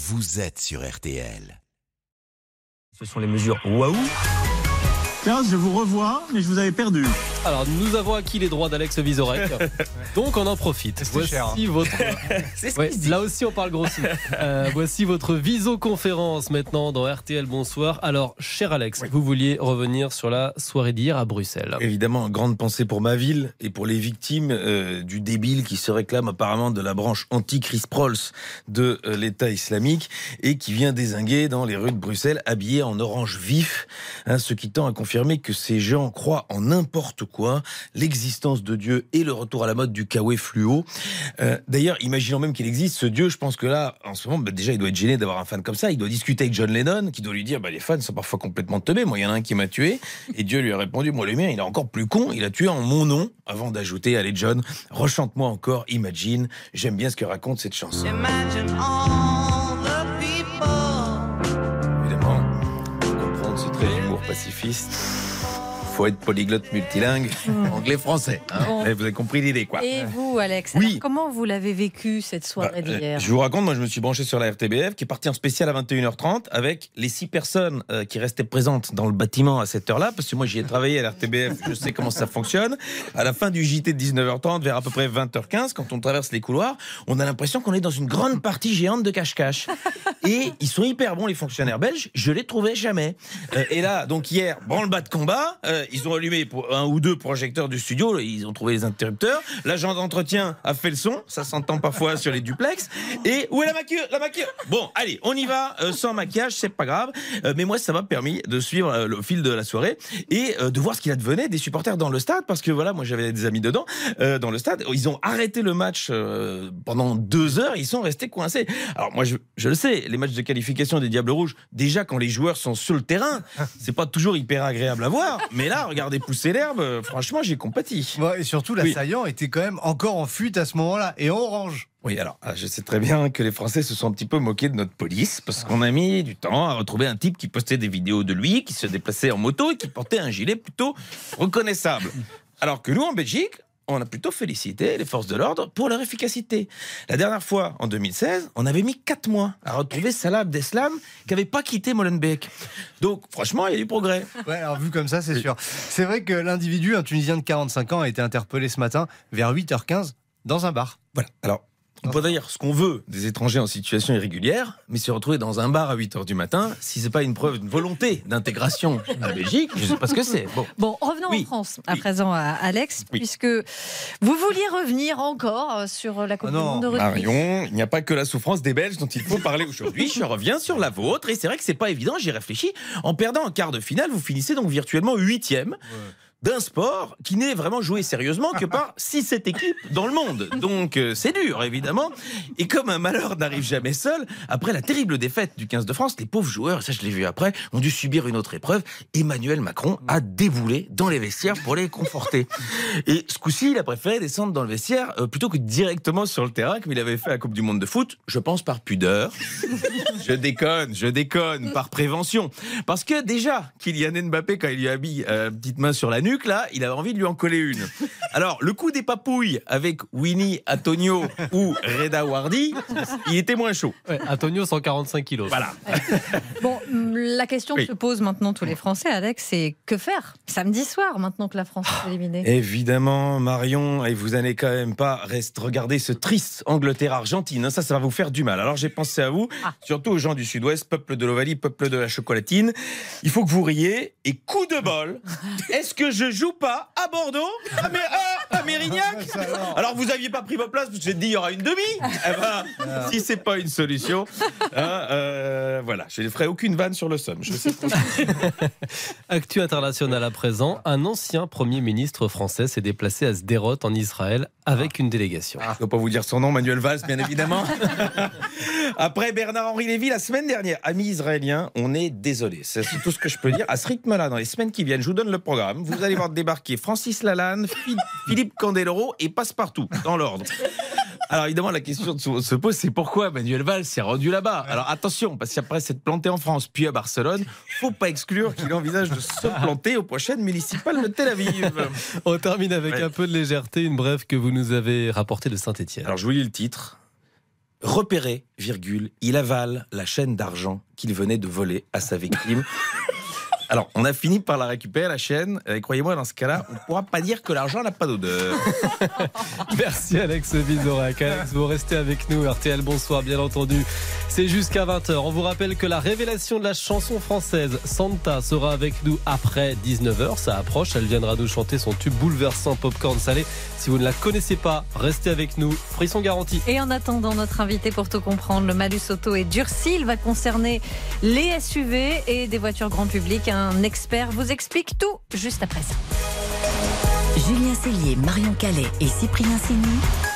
vous êtes sur RTL. Ce sont les mesures waouh. Tiens, je vous revois, mais je vous avais perdu. Alors, nous avons acquis les droits d'Alex Vizorek, donc on en profite. Voici cher, hein. Votre... C'est ce ouais, qu'il dit. Là aussi, on parle gros sous. Voici votre visioconférence maintenant dans RTL Bonsoir. Alors, cher Alex, oui, vous vouliez revenir sur la soirée d'hier à Bruxelles. Évidemment, grande pensée pour ma ville et pour les victimes du débile qui se réclame apparemment de la branche anti-Chris Prolls de l'État islamique et qui vient dézinguer dans les rues de Bruxelles habillé en orange vif, hein, ce qui tend à confirmer que ces gens croient en n'importe quoi, l'existence de Dieu et le retour à la mode du kawaii fluo. D'ailleurs, imaginons même qu'il existe ce Dieu, je pense que là, en ce moment, déjà, il doit être gêné d'avoir un fan comme ça. Il doit discuter avec John Lennon, qui doit lui dire, les fans sont parfois complètement teubés. Moi, il y en a un qui m'a tué. Et Dieu lui a répondu, moi, le mien, il est encore plus con. Il a tué en mon nom, avant d'ajouter, allez, John, rechante-moi encore, Imagine. J'aime bien ce que raconte cette chanson. Imagine all the people. Évidemment, pour comprendre ce trait d'humour pacifiste, faut être polyglotte, multilingue, anglais-français. Hein. Bon. Vous avez compris l'idée, quoi. Et vous, Alex, oui, comment vous l'avez vécu cette soirée d'hier? Je vous raconte, moi je me suis branché sur la RTBF qui est partie en spécial à 21h30 avec les 6 personnes qui restaient présentes dans le bâtiment à cette heure-là, parce que moi j'y ai travaillé à la RTBF, je sais comment ça fonctionne. À la fin du JT de 19h30, vers à peu près 20h15, quand on traverse les couloirs, on a l'impression qu'on est dans une grande partie géante de cache-cache. Et ils sont hyper bons, les fonctionnaires belges, je les trouvais jamais. Et là, donc hier, branle-bas de combat, ils ont allumé pour un ou deux projecteurs du studio, ils ont trouvé les interrupteurs, l'agent d'entretien a fait le son, ça s'entend parfois sur les duplex, et où est la maquilleuse, bon, allez, on y va, sans maquillage, c'est pas grave, mais moi ça m'a permis de suivre le fil de la soirée, et de voir ce qu'il advenait des supporters dans le stade, parce que voilà, moi j'avais des amis dedans, dans le stade, ils ont arrêté le match pendant 2 heures, ils sont restés coincés. Alors moi je le sais, les matchs de qualification des Diables Rouges, déjà quand les joueurs sont sur le terrain, c'est pas toujours hyper agréable à voir, mais là, regardez pousser l'herbe, franchement j'ai compati. Ouais, et surtout l'assaillant était quand même encore en fuite à ce moment-là, et orange. Oui, alors je sais très bien que les Français se sont un petit peu moqués de notre police, parce qu'on a mis du temps à retrouver un type qui postait des vidéos de lui, qui se déplaçait en moto et qui portait un gilet plutôt reconnaissable. Alors que nous en Belgique, on a plutôt félicité les forces de l'ordre pour leur efficacité. La dernière fois, en 2016, on avait mis 4 mois à retrouver Salah Abdeslam qui n'avait pas quitté Molenbeek. Donc, franchement, il y a du progrès. Ouais, alors vu comme ça, c'est sûr. C'est vrai que l'individu, un Tunisien de 45 ans, a été interpellé ce matin vers 8h15 dans un bar. Voilà. Alors, on peut dire ce qu'on veut des étrangers en situation irrégulière, mais se retrouver dans un bar à 8h du matin, si c'est pas une preuve d'une volonté d'intégration à la Belgique, je sais pas ce que c'est. Bon, revenons en France à présent à Alex, puisque vous vouliez revenir encore sur la Coupe du Monde de rugby. Marion, il n'y a pas que la souffrance des Belges dont il faut parler aujourd'hui. Je reviens sur la vôtre, et c'est vrai que c'est pas évident, j'y réfléchis. En perdant en quart de finale, vous finissez donc virtuellement 8e. D'un sport qui n'est vraiment joué sérieusement que par 6-7 équipes dans le monde. Donc c'est dur, évidemment. Et comme un malheur n'arrive jamais seul, après la terrible défaite du 15 de France, les pauvres joueurs, ça je l'ai vu après, ont dû subir une autre épreuve. Emmanuel Macron a déboulé dans les vestiaires pour les conforter. Et ce coup-ci, il a préféré descendre dans le vestiaire plutôt que directement sur le terrain, comme il avait fait à la Coupe du Monde de foot, je pense par pudeur. Je déconne, par prévention. Parce que déjà, Kylian Mbappé, quand il lui habille petite main sur la nuque, là, il avait envie de lui en coller une. Alors, le coup des papouilles avec Winnie Antonio ou Reda Wardy, il était moins chaud. Ouais, Antonio, 145 kilos. Voilà. Bon, la question que se posent maintenant tous les Français, Alex, c'est que faire samedi soir, maintenant que la France est éliminée? Évidemment, Marion, et vous n'allez quand même pas regarder ce triste Angleterre-Argentine. Ça va vous faire du mal. Alors, j'ai pensé à vous, surtout aux gens du Sud-Ouest, peuple de l'Ovalie, peuple de la chocolatine. Il faut que vous riez, et coup de bol, est-ce que je joue pas à Bordeaux, à Mérignac. Alors vous aviez pas pris vos places, vous vous êtes dit il y aura une demi. Si c'est pas une solution, voilà, je ne ferai aucune vanne sur le somme. Actu international à présent, un ancien Premier ministre français s'est déplacé à Sderot en Israël avec une délégation. Je ne peux pas vous dire son nom, Manuel Valls, bien évidemment. Après Bernard-Henri Lévy la semaine dernière, amis israéliens, on est désolé. C'est tout ce que je peux dire. À ce rythme-là, dans les semaines qui viennent, je vous donne le programme. Vous allez voir débarquer Francis Lalanne, Philippe Candelero et Passepartout, dans l'ordre. Alors évidemment, la question se pose, c'est pourquoi Manuel Valls s'est rendu là-bas. Alors attention, parce qu'après s'être planté en France, puis à Barcelone, faut pas exclure qu'il envisage de se planter aux prochaines municipales de Tel Aviv. On termine avec un peu de légèreté, une brève que vous nous avez rapportée de Saint-Étienne. Alors je vous lis le titre. Repéré, virgule, il avale la chaîne d'argent qu'il venait de voler à sa victime. Alors, on a fini par la récupérer, la chaîne. Et croyez-moi, dans ce cas-là, on ne pourra pas dire que l'argent n'a pas d'odeur. Merci Alex Vizorek. Alex, vous restez avec nous. RTL, bonsoir, bien entendu. C'est jusqu'à 20h. On vous rappelle que la révélation de la chanson française Santa sera avec nous après 19h. Ça approche. Elle viendra nous chanter son tube bouleversant Popcorn Salé. Si vous ne la connaissez pas, restez avec nous. Frisson garanti. Et en attendant, notre invité pour tout comprendre, le malus auto est durci. Il va concerner les SUV et des voitures grand public. Un expert vous explique tout juste après ça. Julien Cellier, Marion Calais et Cyprien Sénier.